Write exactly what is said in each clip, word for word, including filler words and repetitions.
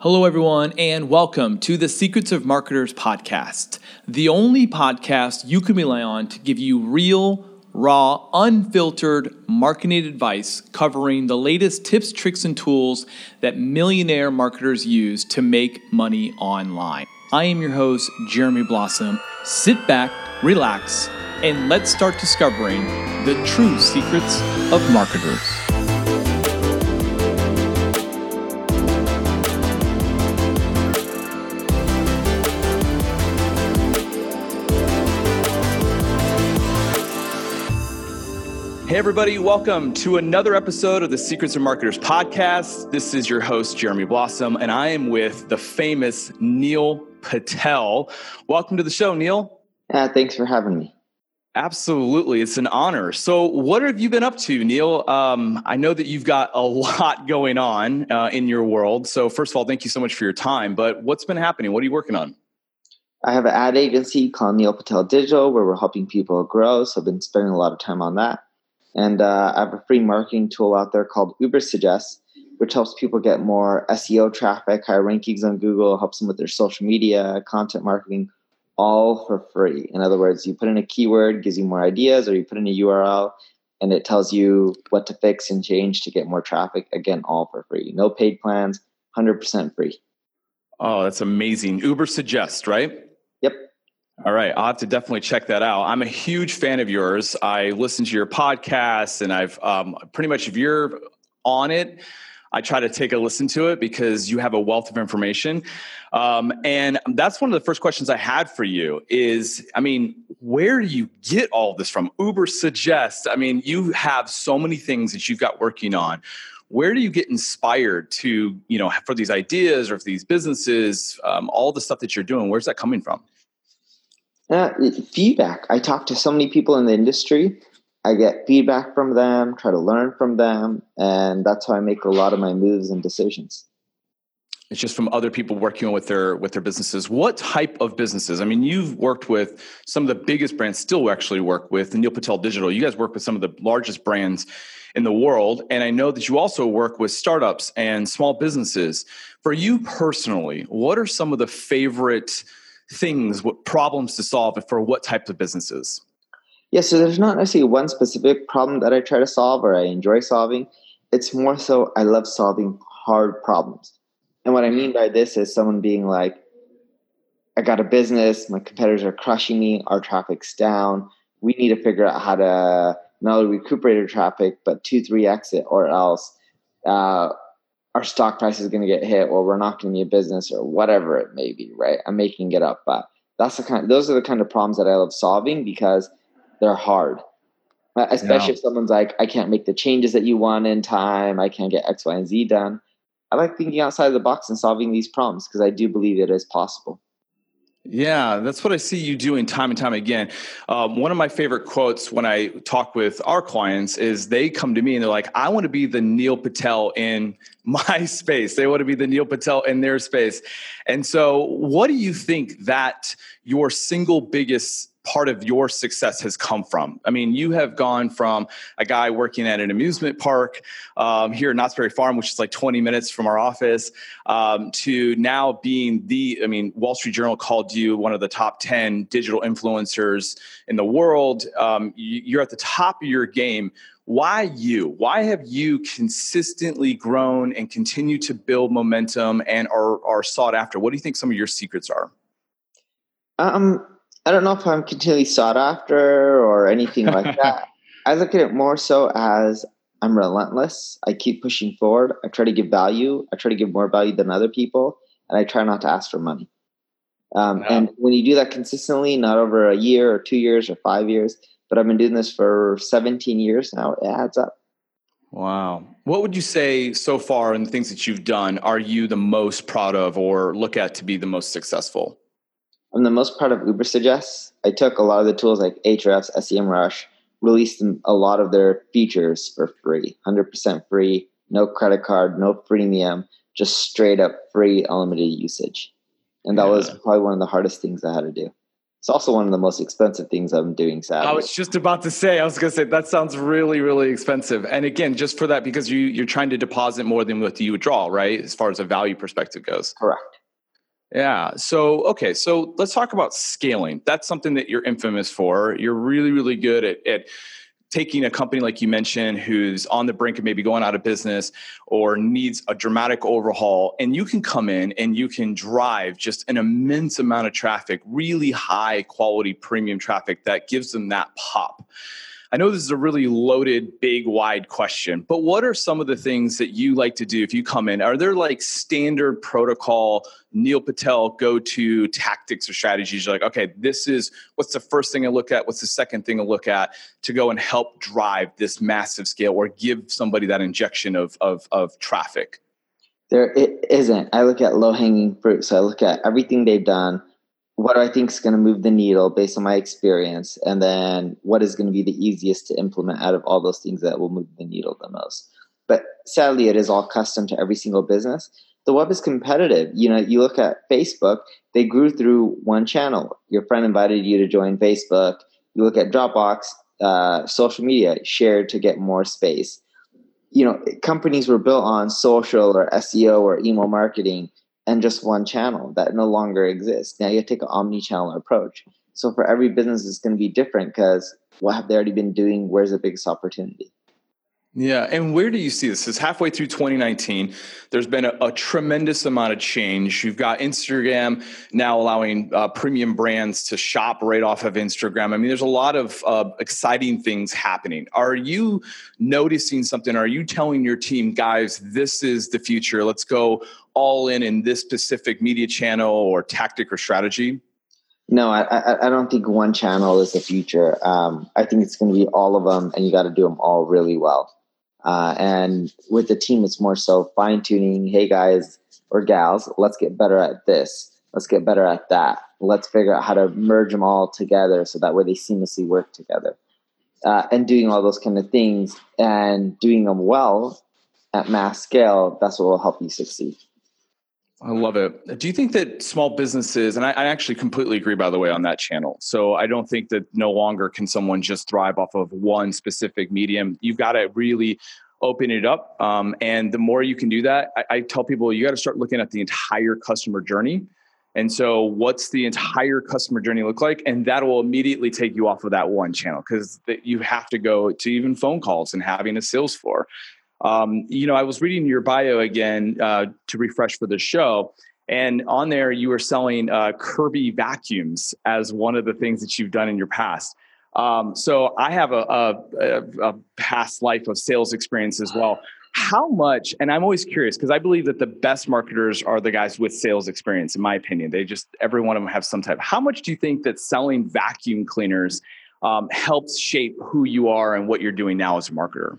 Hello, everyone, and welcome to the Secrets of Marketers podcast, the only podcast you can rely on to give you real, raw, unfiltered marketing advice covering the latest tips, tricks, and tools that millionaire marketers use to make money online. I am your host, Jeremy Blossom. Sit back, relax, and let's start discovering the true secrets of marketers. Hey, everybody, welcome to another episode of the Secrets of Marketers podcast. This is your host, Jeremy Blossom, and I am with the famous Neil Patel. Welcome to the show, Neil. Uh, thanks for having me. Absolutely. It's an honor. So what have you been up to, Neil? Um, I know that you've got a lot going on uh, in your world. So first of all, thank you so much for your time. But what's been happening? What are you working on? I have an ad agency called Neil Patel Digital where we're helping people grow. So I've been spending a lot of time on that. And uh, I have a free marketing tool out there called Ubersuggest, which helps people get more S E O traffic, higher rankings on Google, helps them with their social media, content marketing, all for free. In other words, you put in a keyword, gives you more ideas, or you put in a U R L, and it tells you what to fix and change to get more traffic. Again, all for free. No paid plans, one hundred percent free. Oh, that's amazing. Ubersuggest, right? All right. I'll have to definitely check that out. I'm a huge fan of yours. I listen to your podcasts and I've um, pretty much, if you're on it, I try to take a listen to it because you have a wealth of information. Um, and that's one of the first questions I had for you is, I mean, where do you get all this from? Ubersuggest. I mean, you have so many things that you've got working on. Where do you get inspired to, you know, for these ideas or for these businesses, um, all the stuff that you're doing, where's that coming from? Uh, feedback. I talk to so many people in the industry. I get feedback from them, try to learn from them, and that's how I make a lot of my moves and decisions. It's just from other people working with their with their businesses. What type of businesses? I mean, you've worked with some of the biggest brands, still actually work with Neil Patel Digital. You guys work with some of the largest brands in the world, and I know that you also work with startups and small businesses. For you personally, what are some of the favorite things, what problems to solve for what types of businesses? Yeah, so there's not necessarily one specific problem that I try to solve or I enjoy solving. It's more so I love solving hard problems. And what I mean by this is someone being like, I got a business, my competitors are crushing me, our traffic's down, we need to figure out how to not only recuperate our traffic, but two, three exit or else uh, our stock price is going to get hit or we're not going to be a business or whatever it may be, right? I'm making it up, but that's the kind of, those are the kind of problems that I love solving because they're hard, uh, especially yeah. if someone's like, I can't make the changes that you want in time. I can't get X, Y, and Z done. I like thinking outside the box and solving these problems because I do believe it is possible. Yeah, that's what I see you doing time and time again. Um, one of my favorite quotes when I talk with our clients is they come to me and they're like, I want to be the Neil Patel in my space. They want to be the Neil Patel in their space. And so what do you think that your single biggest part of your success has come from? I mean, you have gone from a guy working at an amusement park um, here at Knott's Berry Farm, which is like twenty minutes from our office, um, to now being the, I mean, Wall Street Journal called you one of the top ten digital influencers in the world. Um, you're at the top of your game. Why you? Why have you consistently grown and continue to build momentum and are, are sought after? What do you think some of your secrets are? Um. I don't know if I'm continually sought after or anything like that. I look at it more so as I'm relentless. I keep pushing forward. I try to give value. I try to give more value than other people. And I try not to ask for money. Um, yeah. And when you do that consistently, not over a year or two years or five years, but I've been doing this for seventeen years now, it adds up. Wow. What would you say so far in the things that you've done, are you the most proud of or look at to be the most successful? I'm the most proud of Ubersuggest. I took a lot of the tools like Ahrefs, S E M Rush, released them, a lot of their features for free, one hundred percent free, no credit card, no freemium, just straight up free, unlimited usage. And that yeah. was probably one of the hardest things I had to do. It's also one of the most expensive things I'm doing, sadly. I was just about to say, I was going to say, that sounds really, really expensive. And again, just for that, because you, you're trying to deposit more than what you withdraw, right? As far as a value perspective goes. Correct. Yeah. So, okay. So let's talk about scaling. That's something that you're infamous for. You're really, really good at, at taking a company like you mentioned, who's on the brink of maybe going out of business or needs a dramatic overhaul, and you can come in and you can drive just an immense amount of traffic, really high quality premium traffic that gives them that pop. I know this is a really loaded, big, wide question, but what are some of the things that you like to do if you come in? Are there like standard protocol, Neil Patel go-to tactics or strategies? You're like, okay, this is, what's the first thing I look at? What's the second thing I look at to go and help drive this massive scale or give somebody that injection of, of, of traffic? There it isn't. I look at low-hanging fruit. So I look at everything they've done. What do I think is going to move the needle based on my experience? And then what is going to be the easiest to implement out of all those things that will move the needle the most? But sadly, it is all custom to every single business. The web is competitive. You know, you look at Facebook, they grew through one channel. Your friend invited you to join Facebook. You look at Dropbox, uh, social media, shared to get more space. You know, companies were built on social or S E O or email marketing, and just one channel that no longer exists. Now you have to take an omni-channel approach. So for every business, it's going to be different because what have they already been doing? Where's the biggest opportunity? Yeah. And where do you see this? It's halfway through twenty nineteen. There's been a, a tremendous amount of change. You've got Instagram now allowing uh, premium brands to shop right off of Instagram. I mean, there's a lot of uh, exciting things happening. Are you noticing something? Are you telling your team, guys, this is the future? Let's go all in in this specific media channel or tactic or strategy? No, I, I I don't think one channel is the future. Um, I think it's going to be all of them, and you got to do them all really well. Uh, and with the team, it's more so fine tuning. Hey guys or gals, let's get better at this. Let's get better at that. Let's figure out how to merge them all together so that way they seamlessly work together. Uh, and doing all those kind of things and doing them well at mass scale, that's what will help you succeed. I love it. Do you think that small businesses, and I, I actually completely agree, by the way, on that channel. So I don't think that no longer can someone just thrive off of one specific medium. You've got to really open it up. Um, and the more you can do that, I, I tell people, you got to start looking at the entire customer journey. And so what's the entire customer journey look like? And that will immediately take you off of that one channel because you have to go to even phone calls and having a sales floor. Um, you know, I was reading your bio again uh, to refresh for the show, and on there you were selling uh, Kirby vacuums as one of the things that you've done in your past. Um, so I have a, a, a past life of sales experience as well. How much, and I'm always curious because I believe that the best marketers are the guys with sales experience, in my opinion. They just, every one of them have some type. How much do you think that selling vacuum cleaners um, helps shape who you are and what you're doing now as a marketer?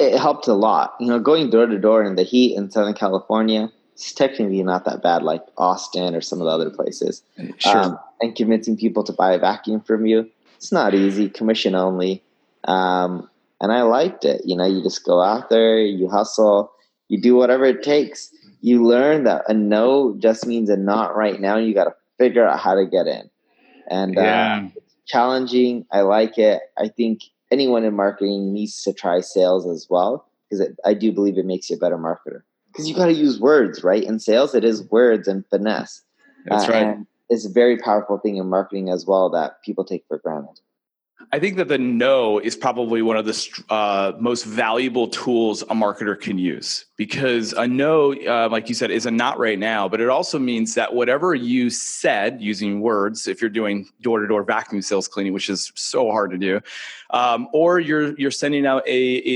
It helped a lot. You know, going door to door in the heat in Southern California, it's technically not that bad like Austin or some of the other places. Sure. Um, and convincing people to buy a vacuum from you, it's not easy, commission only. Um, and I liked it. You know, you just go out there, you hustle, you do whatever it takes. You learn that a no just means a not right now. You got to figure out how to get in. And yeah. um, it's challenging. I like it. I think anyone in marketing needs to try sales as well, because I do believe it makes you a better marketer. Because you got to use words, right? In sales, it is words and finesse. That's uh, right. And it's a very powerful thing in marketing as well that people take for granted. I think that the no is probably one of the uh, most valuable tools a marketer can use, because a no, uh, like you said, is a not right now, but it also means that whatever you said using words, if you're doing door-to-door vacuum sales cleaning, which is so hard to do, um, or you're you're sending out a,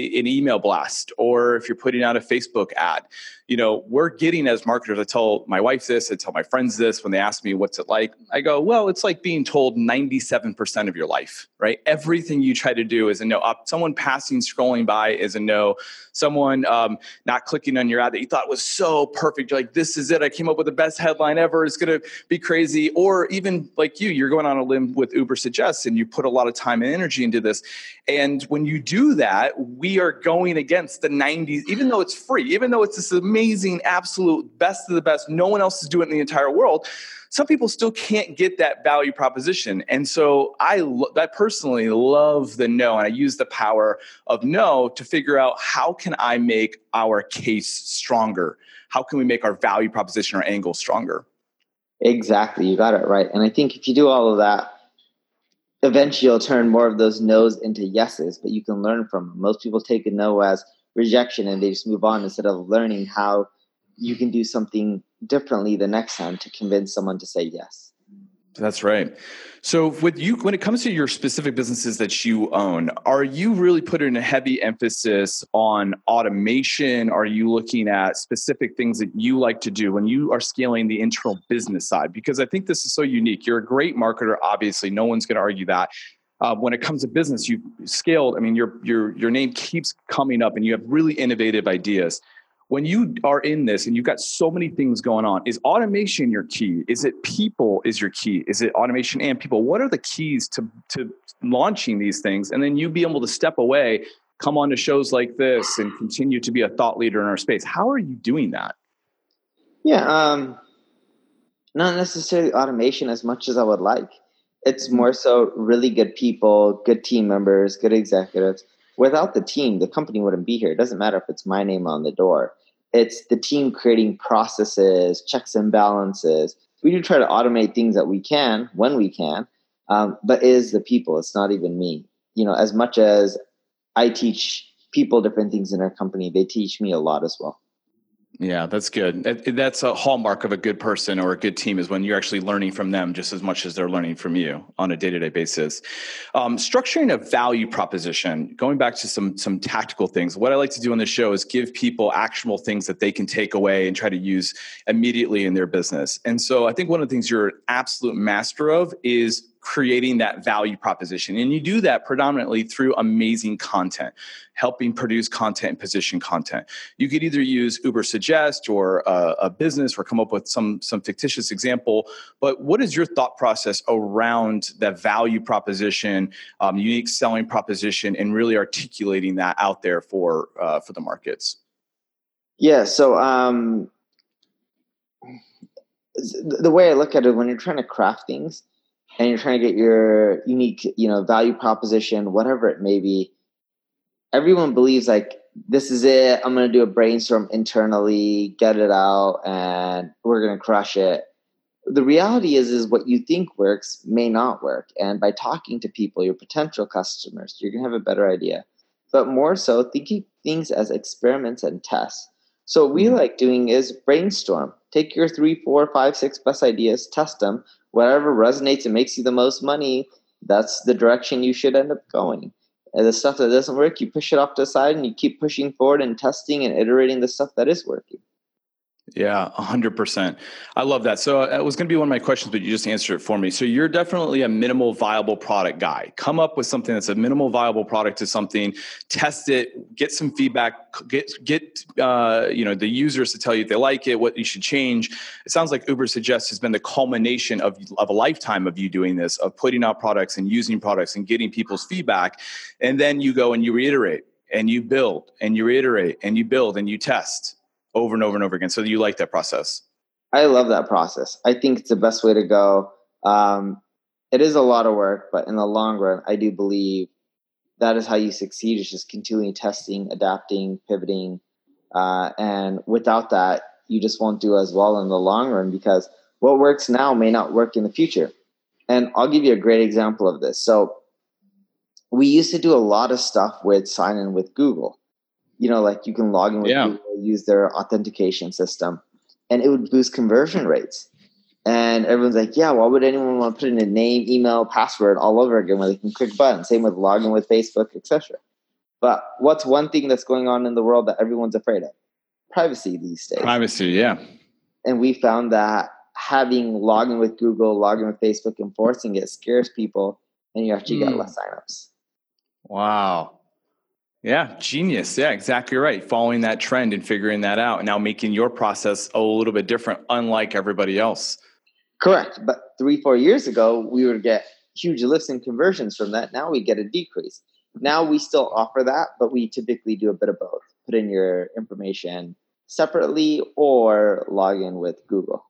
a an email blast, or if you're putting out a Facebook ad, you know, we're getting as marketers, I tell my wife this, I tell my friends this, when they ask me what's it like, I go, well, it's like being told ninety-seven percent of your life, right? Everything you try to do is a no. Up, someone passing, scrolling by is a no. Someone um, not clicking on your ad that you thought was so perfect. You're like, this is it. I came up with the best headline ever. It's going to be crazy. Or even like you, you're going on a limb with Ubersuggest and you put a lot of time and energy into this. And when you do that, we are going against the nineties, even though it's free, even though it's this amazing, absolute best of the best. No one else is doing it in the entire world. some people still can't get that value proposition. And so I, lo- I personally love the no, and I use the power of no to figure out how can I make our case stronger? How can we make our value proposition or angle stronger? Exactly. You got it right. And I think if you do all of that, eventually you'll turn more of those no's into yeses, but you can learn from them. Most people take a no as rejection and they just move on instead of learning how you can do something differently the next time to convince someone to say yes. That's right. So with you, when it comes to your specific businesses that you own, are you really putting a heavy emphasis on automation? Are you looking at specific things that you like to do when you are scaling the internal business side? Because I think this is so unique. You're a great marketer, obviously. No one's going to argue that. Uh, when it comes to business, you've scaled. I mean, your your your name keeps coming up and you have really innovative ideas. When you are in this and you've got so many things going on, is automation your key? Is it people is your key? Is it automation and people? What are the keys to, to launching these things? And then you be able to step away, come on to shows like this and continue to be a thought leader in our space. How are you doing that? Yeah, um, not necessarily automation as much as I would like. It's more so really good people, good team members, good executives. Without the team, the company wouldn't be here. It doesn't matter if it's my name on the door. It's the team creating processes, checks and balances. We do try to automate things that we can when we can, um, but it is the people. It's not even me. You know, as much as I teach people different things in our company, they teach me a lot as well. Yeah, that's good. That's a hallmark of a good person or a good team is when you're actually learning from them just as much as they're learning from you on a day-to-day basis. Um, structuring a value proposition, going back to some some tactical things, what I like to do on the show is give people actionable things that they can take away and try to use immediately in their business. And so I think one of the things you're an absolute master of is creating that value proposition. And you do that predominantly through amazing content, helping produce content and position content. You could either use Ubersuggest or a, a business or come up with some, some fictitious example. But what is your thought process around that value proposition, um, unique selling proposition, and really articulating that out there for uh, for the markets? Yeah, so um, the way I look at it, when you're trying to craft things, and you're trying to get your unique, you know, value proposition, whatever it may be, everyone believes like, this is it. I'm going to do a brainstorm internally, get it out, and we're going to crush it. The reality is, is what you think works may not work. And by talking to people, your potential customers, you're going to have a better idea. But more so, thinking things as experiments and tests. So what we mm-hmm. like doing is brainstorm. Take your three, four, five, six best ideas, test them. Whatever resonates and makes you the most money, that's the direction you should end up going. And the stuff that doesn't work, you push it off to the side and you keep pushing forward and testing and iterating the stuff that is working. Yeah, one hundred percent. I love that. So it was going to be one of my questions, but you just answered it for me. So you're definitely a minimal viable product guy. Come up with something that's a minimal viable product to something, test it, get some feedback, get get uh, you know the users to tell you if they like it, what you should change. It sounds like Ubersuggest has been the culmination of, of a lifetime of you doing this, of putting out products and using products and getting people's feedback. And then you go and you reiterate and you build and you reiterate and you build and you test. Over and over and over again. So you like that process? I love that process. I think it's the best way to go. Um, it is a lot of work, but in the long run, I do believe that is how you succeed, is just continually testing, adapting, pivoting. Uh, and without that, you just won't do as well in the long run because what works now may not work in the future. And I'll give you a great example of this. So we used to do a lot of stuff with sign-in with Google. You know, like you can log in with yeah. Google, use their authentication system, and it would boost conversion rates. And everyone's like, yeah, why would anyone want to put in a name, email, password all over again when they can click buttons? Same with login with Facebook, et cetera. But what's one thing that's going on in the world that everyone's afraid of? Privacy these days. Privacy, yeah. And we found that having login with Google, login with Facebook, and forcing it scares people, and you actually mm. get less signups. Wow. Yeah, genius. Yeah, exactly right. Following that trend and figuring that out and now making your process a little bit different, unlike everybody else. Correct. But three, four years ago, we would get huge lifts in conversions from that. Now we get a decrease. Now we still offer that, but we typically do a bit of both. Put in your information separately or log in with Google.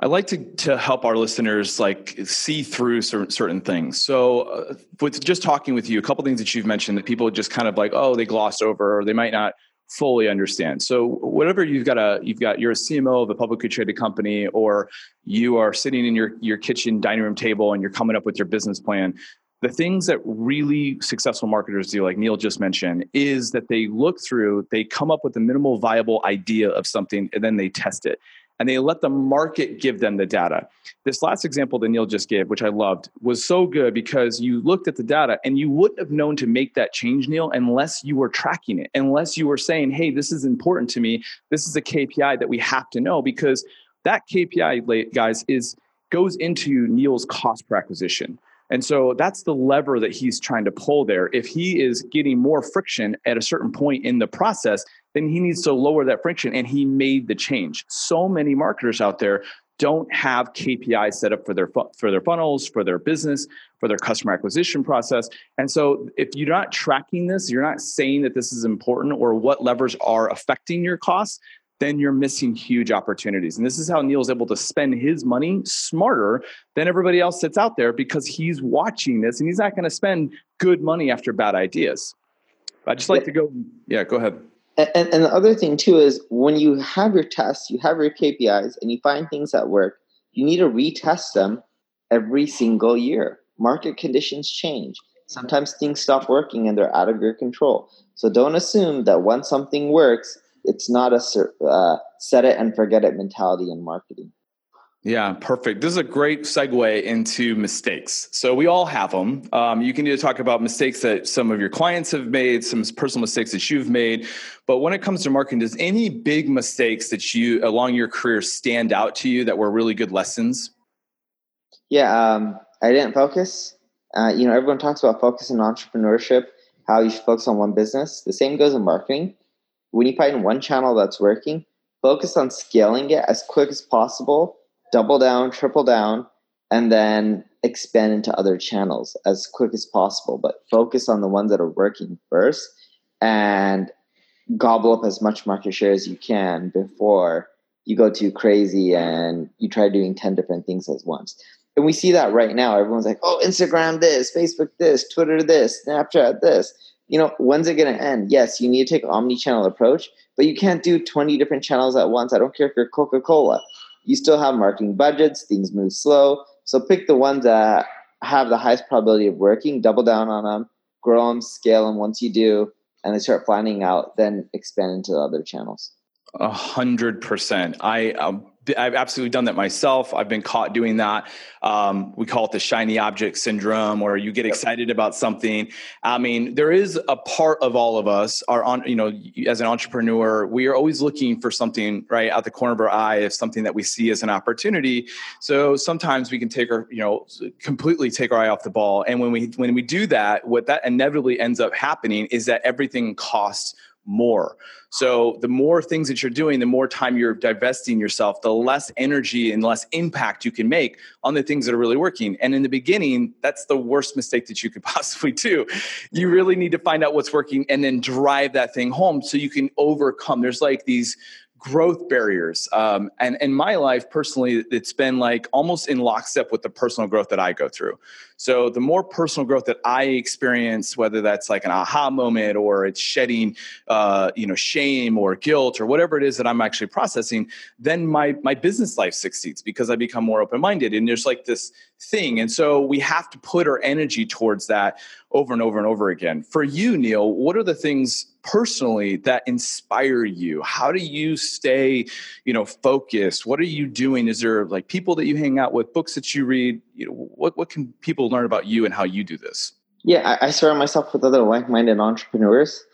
I like to, to help our listeners like see through certain, certain things. So uh, with just talking with you, a couple things that you've mentioned that people just kind of like, oh, they gloss over, or they might not fully understand. So whatever you've got, a you've got, you're a C M O of a publicly traded company, or you are sitting in your, your kitchen dining room table and you're coming up with your business plan. The things that really successful marketers do, like Neil just mentioned, is that they look through, they come up with a minimal viable idea of something, and then they test it. And they let the market give them the data. This last example that Neil just gave, which I loved, was so good because you looked at the data and you wouldn't have known to make that change, Neil, unless you were tracking it, unless you were saying, hey, this is important to me. This is a K P I that we have to know, because that K P I, guys, is goes into Neil's cost per acquisition. And so that's the lever that he's trying to pull there. If he is getting more friction at a certain point in the process, then he needs to lower that friction, and he made the change. So many marketers out there don't have K P Is set up for their for their funnels, for their business, for their customer acquisition process. And so if you're not tracking this, you're not saying that this is important or what levers are affecting your costs, then you're missing huge opportunities. And this is how Neil's able to spend his money smarter than everybody else that's out there, because he's watching this and he's not going to spend good money after bad ideas. I'd just like to go, yeah, go ahead. And, and the other thing too is when you have your tests, you have your K P Is, and you find things that work, you need to retest them every single year. Market conditions change. Sometimes things stop working and they're out of your control. So don't assume that once something works, it's not a uh, set it and forget it mentality in marketing. Yeah, perfect. This is a great segue into mistakes. So we all have them. Um, you can either talk about mistakes that some of your clients have made, some personal mistakes that you've made. But when it comes to marketing, does any big mistakes that you along your career stand out to you that were really good lessons? Yeah, um, I didn't focus. Uh, you know, everyone talks about focus in entrepreneurship, how you should focus on one business. The same goes in marketing. When you find one channel that's working, focus on scaling it as quick as possible, double down, triple down, and then expand into other channels as quick as possible. But focus on the ones that are working first and gobble up as much market share as you can before you go too crazy and you try doing ten different things at once. And we see that right now. Everyone's like, oh, Instagram this, Facebook this, Twitter this, Snapchat this. You know, when's it going to end? Yes, you need to take an omni-channel approach, but you can't do twenty different channels at once. I don't care if you're Coca-Cola. You still have marketing budgets. Things move slow. So pick the ones that have the highest probability of working, double down on them, grow them, scale them. Once you do, and they start planning out, then expand into the other channels. A hundred percent. I, um, I've absolutely done that myself. I've been caught doing that. Um, we call it the shiny object syndrome, where you get excited about something. I mean, there is a part of all of us are on, you know, as an entrepreneur, we are always looking for something right out the corner of our eye, if something that we see as an opportunity. So sometimes we can take our, you know, completely take our eye off the ball. And when we, when we do that, what that inevitably ends up happening is that everything costs more. So the more things that you're doing, the more time you're divesting yourself, the less energy and less impact you can make on the things that are really working. And in the beginning, that's the worst mistake that you could possibly do. You really need to find out what's working and then drive that thing home so you can overcome. There's like these growth barriers. Um, and in my life personally, it's been like almost in lockstep with the personal growth that I go through. So the more personal growth that I experience, whether that's like an aha moment or it's shedding, uh, you know, shame or guilt or whatever it is that I'm actually processing, then my, my business life succeeds because I become more open-minded, and there's like this thing. And so we have to put our energy towards that over and over and over again. For you, Neil, what are the things personally that inspire you? How do you stay, you know, focused? What are you doing? Is there like people that you hang out with, books that you read? You know, what, what can people learn about you and how you do this? Yeah, I, I surround myself with other like-minded entrepreneurs.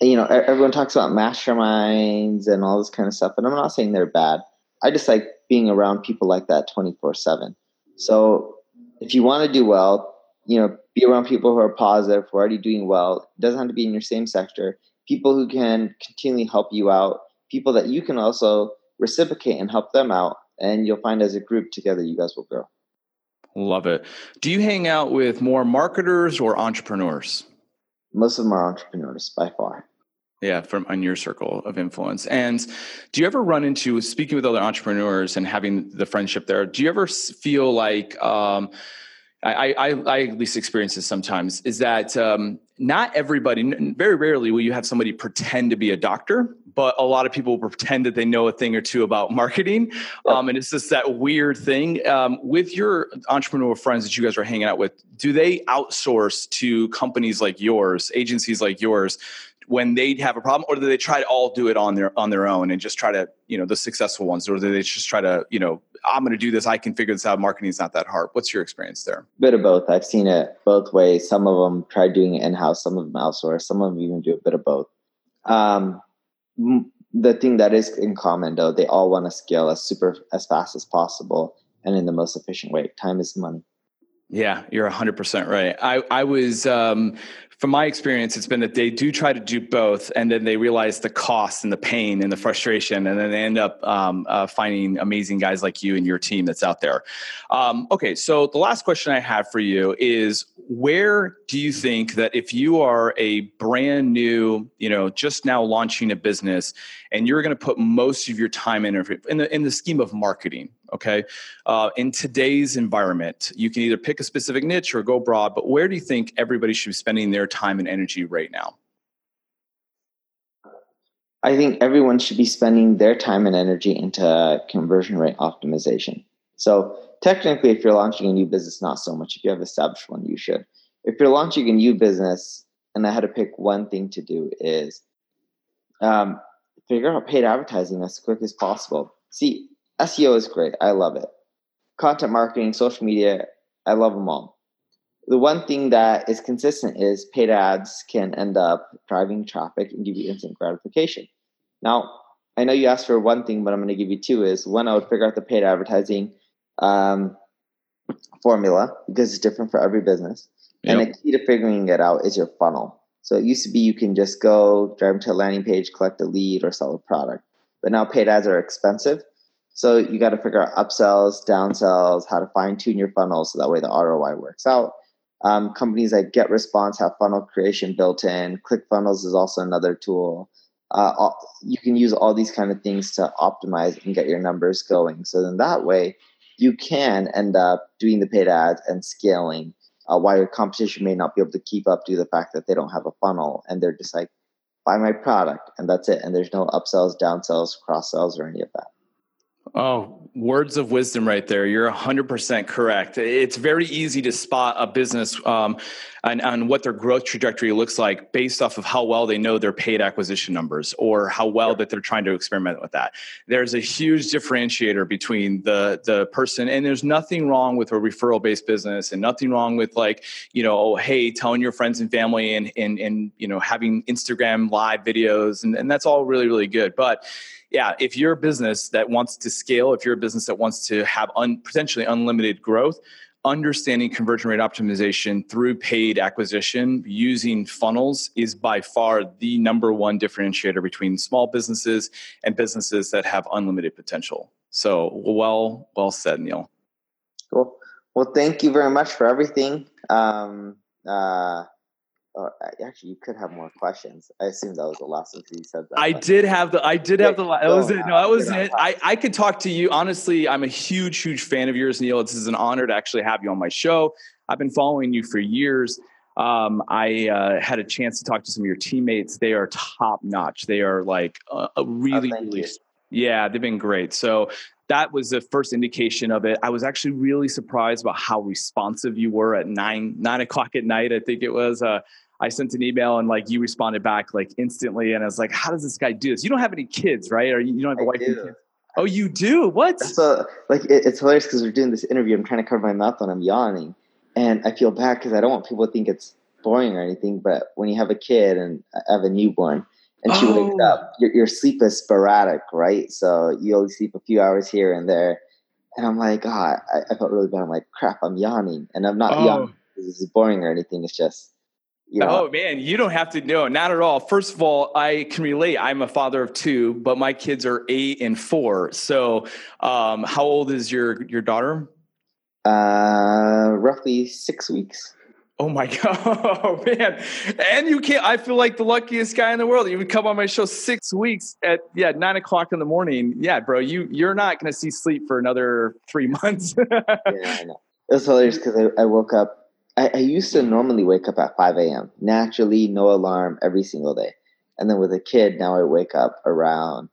You know, everyone talks about masterminds and all this kind of stuff, and I'm not saying they're bad. I just like being around people like that twenty-four seven. So if you want to do well, you know, be around people who are positive, who are already doing well. It doesn't have to be in your same sector. People who can continually help you out, people that you can also reciprocate and help them out. And you'll find as a group together, you guys will grow. Love it. Do you hang out with more marketers or entrepreneurs? Most of them are entrepreneurs by far. Yeah, from on your circle of influence. And do you ever run into, speaking with other entrepreneurs and having the friendship there, do you ever feel like, um, I, I, I at least experience this sometimes, is that um, not everybody, very rarely will you have somebody pretend to be a doctor, but a lot of people will pretend that they know a thing or two about marketing. Um, and it's just that weird thing. Um, with your entrepreneurial friends that you guys are hanging out with, do they outsource to companies like yours, agencies like yours, when they have a problem, or do they try to all do it on their on their own and just try to, you know, the successful ones, or do they just try to, you know, I'm going to do this, I can figure this out, marketing is not that hard? What's your experience there? Bit of both. I've seen it both ways. Some of them try doing it in-house, some of them outsource, some of them even do a bit of both. Um, the thing that is in common though, they all want to scale as super, as fast as possible and in the most efficient way. Time is money. Yeah, you're one hundred percent right. I, I was, um, from my experience, it's been that they do try to do both, and then they realize the cost and the pain and the frustration, and then they end up um, uh, finding amazing guys like you and your team that's out there. Um, okay, so the last question I have for you is, where do you think that if you are a brand new, you know, just now launching a business, and you're going to put most of your time in, in the in the scheme of marketing, okay, uh, in today's environment, you can either pick a specific niche or go broad, but where do you think everybody should be spending their time and energy right now? I think everyone should be spending their time and energy into conversion rate optimization. So technically, if you're launching a new business, not so much. If you have an established one, you should. If you're launching a new business, and I had to pick one thing to do, is um, figure out paid advertising as quick as possible. See, S E O is great. I love it. Content marketing, social media, I love them all. The one thing that is consistent is paid ads can end up driving traffic and give you instant gratification. Now, I know you asked for one thing, but I'm going to give you two. Is one, I would figure out the paid advertising um, formula, because it's different for every business. Yep. And the key to figuring it out is your funnel. So it used to be you can just go drive them to a landing page, collect a lead, or sell a product. But now paid ads are expensive. So you got to figure out upsells, downsells, how to fine tune your funnel so that way the R O I works out. Um, companies like GetResponse have funnel creation built in. ClickFunnels is also another tool. Uh, all, you can use all these kind of things to optimize and get your numbers going. So then that way, you can end up doing the paid ads and scaling uh, while your competition may not be able to keep up due to the fact that they don't have a funnel and they're just like, buy my product and that's it. And there's no upsells, downsells, cross-sells, or any of that. Oh, words of wisdom right there. You're one hundred percent correct. It's very easy to spot a business um, and, and what their growth trajectory looks like based off of how well they know their paid acquisition numbers or how well that they're trying to experiment with that. There's a huge differentiator between the, the person, and there's nothing wrong with a referral-based business and nothing wrong with, like, you know, hey, telling your friends and family and, and, and you know, having Instagram live videos, and, and that's all really, really good. But yeah, if you're a business that wants to scale, if you're a business that wants to have un, potentially unlimited growth, understanding conversion rate optimization through paid acquisition using funnels is by far the number one differentiator between small businesses and businesses that have unlimited potential. So well, well said, Neil. Cool. Well, thank you very much for everything. Um, uh... Oh, actually, you could have more questions. I assume that was the last one you said. That I question. did have the. I did Wait, have the. That was it. No, that was it. I, I could talk to you. Honestly, I'm a huge, huge fan of yours, Neil. This is an honor to actually have you on my show. I've been following you for years. Um, I uh, had a chance to talk to some of your teammates. They are top notch. They are like uh, a really, oh, really. Yeah, they've been great. So that was the first indication of it. I was actually really surprised about how responsive you were at nine, nine o'clock at night. I think it was, uh, I sent an email and like you responded back like instantly. And I was like, how does this guy do this? You don't have any kids, right? Or you don't have a wife and kids? Oh, you do? What? So like, it, it's hilarious because we're doing this interview. I'm trying to cover my mouth when I'm yawning, and I feel bad because I don't want people to think it's boring or anything. But when you have a kid and I have a newborn, and she oh. wakes up. Your, your sleep is sporadic, right? So you only sleep a few hours here and there. And I'm like, God, oh, I, I felt really bad. I'm like, crap, I'm yawning. And I'm not oh. yawning because this is boring or anything. It's just, you know. Oh, man, you don't have to know. Not at all. First of all, I can relate. I'm a father of two, but my kids are eight and four. So um, how old is your, your daughter? Uh, roughly six weeks. Oh my God, oh man. And you can't, I feel like the luckiest guy in the world. You would come on my show six weeks at yeah, nine o'clock in the morning. Yeah, bro, you, you're not going to see sleep for another three months. Yeah, I know. It's hilarious because I, I woke up, I, I used to normally wake up at five a.m. naturally, no alarm every single day. And then with a kid, now I wake up around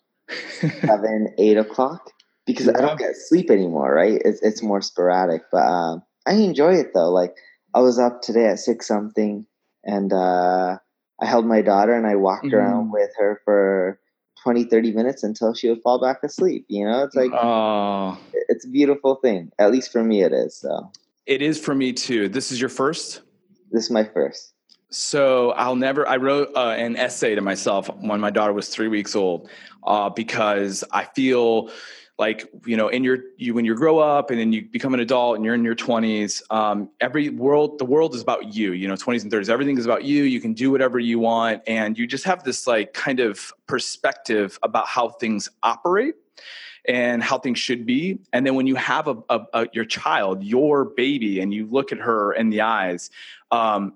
seven, eight o'clock because yeah. I don't get sleep anymore. Right. It's, it's more sporadic, but um, I enjoy it though. Like, I was up today at six something and uh, I held my daughter and I walked mm-hmm. around with her for twenty, thirty minutes until she would fall back asleep. You know, it's like, oh. It's a beautiful thing. At least for me, it is. So it is for me too. This is your first? This is my first. So I'll never, I wrote uh, an essay to myself when my daughter was three weeks old uh, because I feel like, you know, in your, you, when you grow up and then you become an adult and you're in your twenties, um, every world, the world is about you, you know, twenties and thirties, everything is about you. You can do whatever you want. And you just have this like kind of perspective about how things operate and how things should be. And then when you have a, a, a your child, your baby, and you look at her in the eyes, um,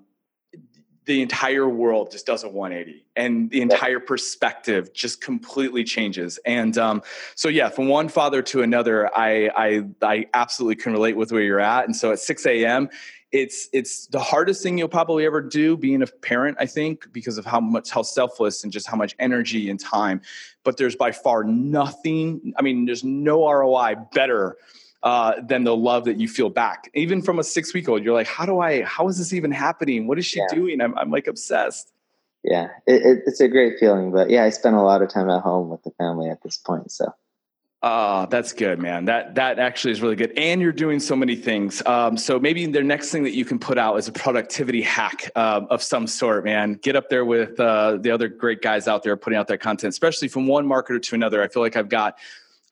the entire world just does a one eighty and the entire perspective just completely changes. And, um, so yeah, from one father to another, I, I, I absolutely can relate with where you're at. And so at six a.m. it's, it's the hardest thing you'll probably ever do being a parent, I think, because of how much, how selfless and just how much energy and time, but there's by far nothing. I mean, there's no R O I better Uh, than the love that you feel back. Even from a six week old, you're like, how do I, how is this even happening? What is she yeah. doing? I'm, I'm like obsessed. Yeah. It, it, it's a great feeling, but yeah, I spend a lot of time at home with the family at this point. So. Oh, that's good, man. That, that actually is really good. And you're doing so many things. Um, so maybe the next thing that you can put out is a productivity hack uh, of some sort, man. Get up there with uh, the other great guys out there putting out their content, especially from one marketer to another. I feel like I've got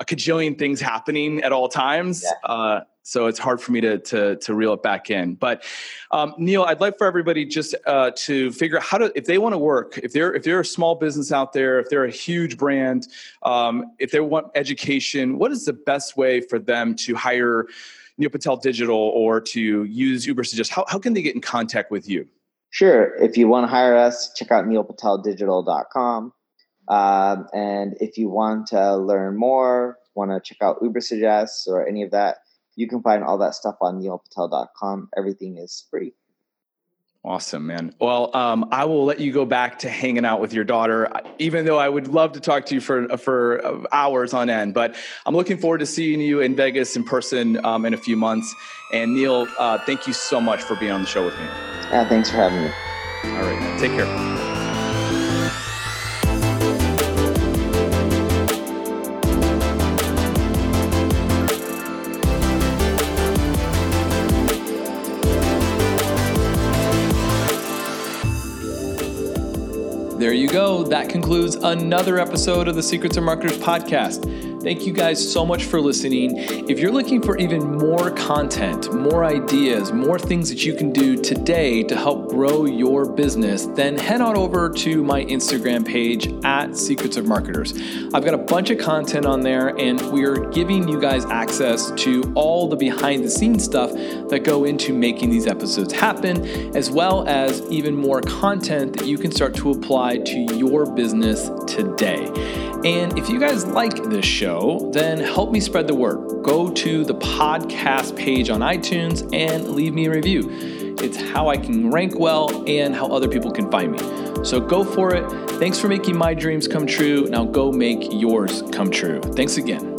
a cajillion things happening at all times. Yeah. Uh, so it's hard for me to, to, to reel it back in. But um, Neil, I'd like for everybody just uh, to figure out how to, if they want to work, if they're, if they're a small business out there, if they're a huge brand, um, if they want education, what is the best way for them to hire Neil Patel Digital or to use Ubersuggest? How, how can they get in contact with you? Sure. If you want to hire us, check out neil patel digital dot com. Um, and if you want to learn more, want to check out Ubersuggest or any of that, you can find all that stuff on neil patel dot com. Everything is free. Awesome, man. Well, um, I will let you go back to hanging out with your daughter, even though I would love to talk to you for, for hours on end, but I'm looking forward to seeing you in Vegas in person, um, in a few months. And Neil, uh, thank you so much for being on the show with me. Yeah, thanks for having me. All right. Take care. There you go. That concludes another episode of the Secrets of Marketers podcast. Thank you guys so much for listening. If you're looking for even more content, more ideas, more things that you can do today to help grow your business, then head on over to my Instagram page at Secrets of Marketers. I've got a bunch of content on there and we are giving you guys access to all the behind the scenes stuff that go into making these episodes happen, as well as even more content that you can start to apply to your business today. And if you guys like this show, then help me spread the word. Go to the podcast page on iTunes and leave me a review. It's how I can rank well and how other people can find me. So go for it. Thanks for making my dreams come true. Now go make yours come true. Thanks again.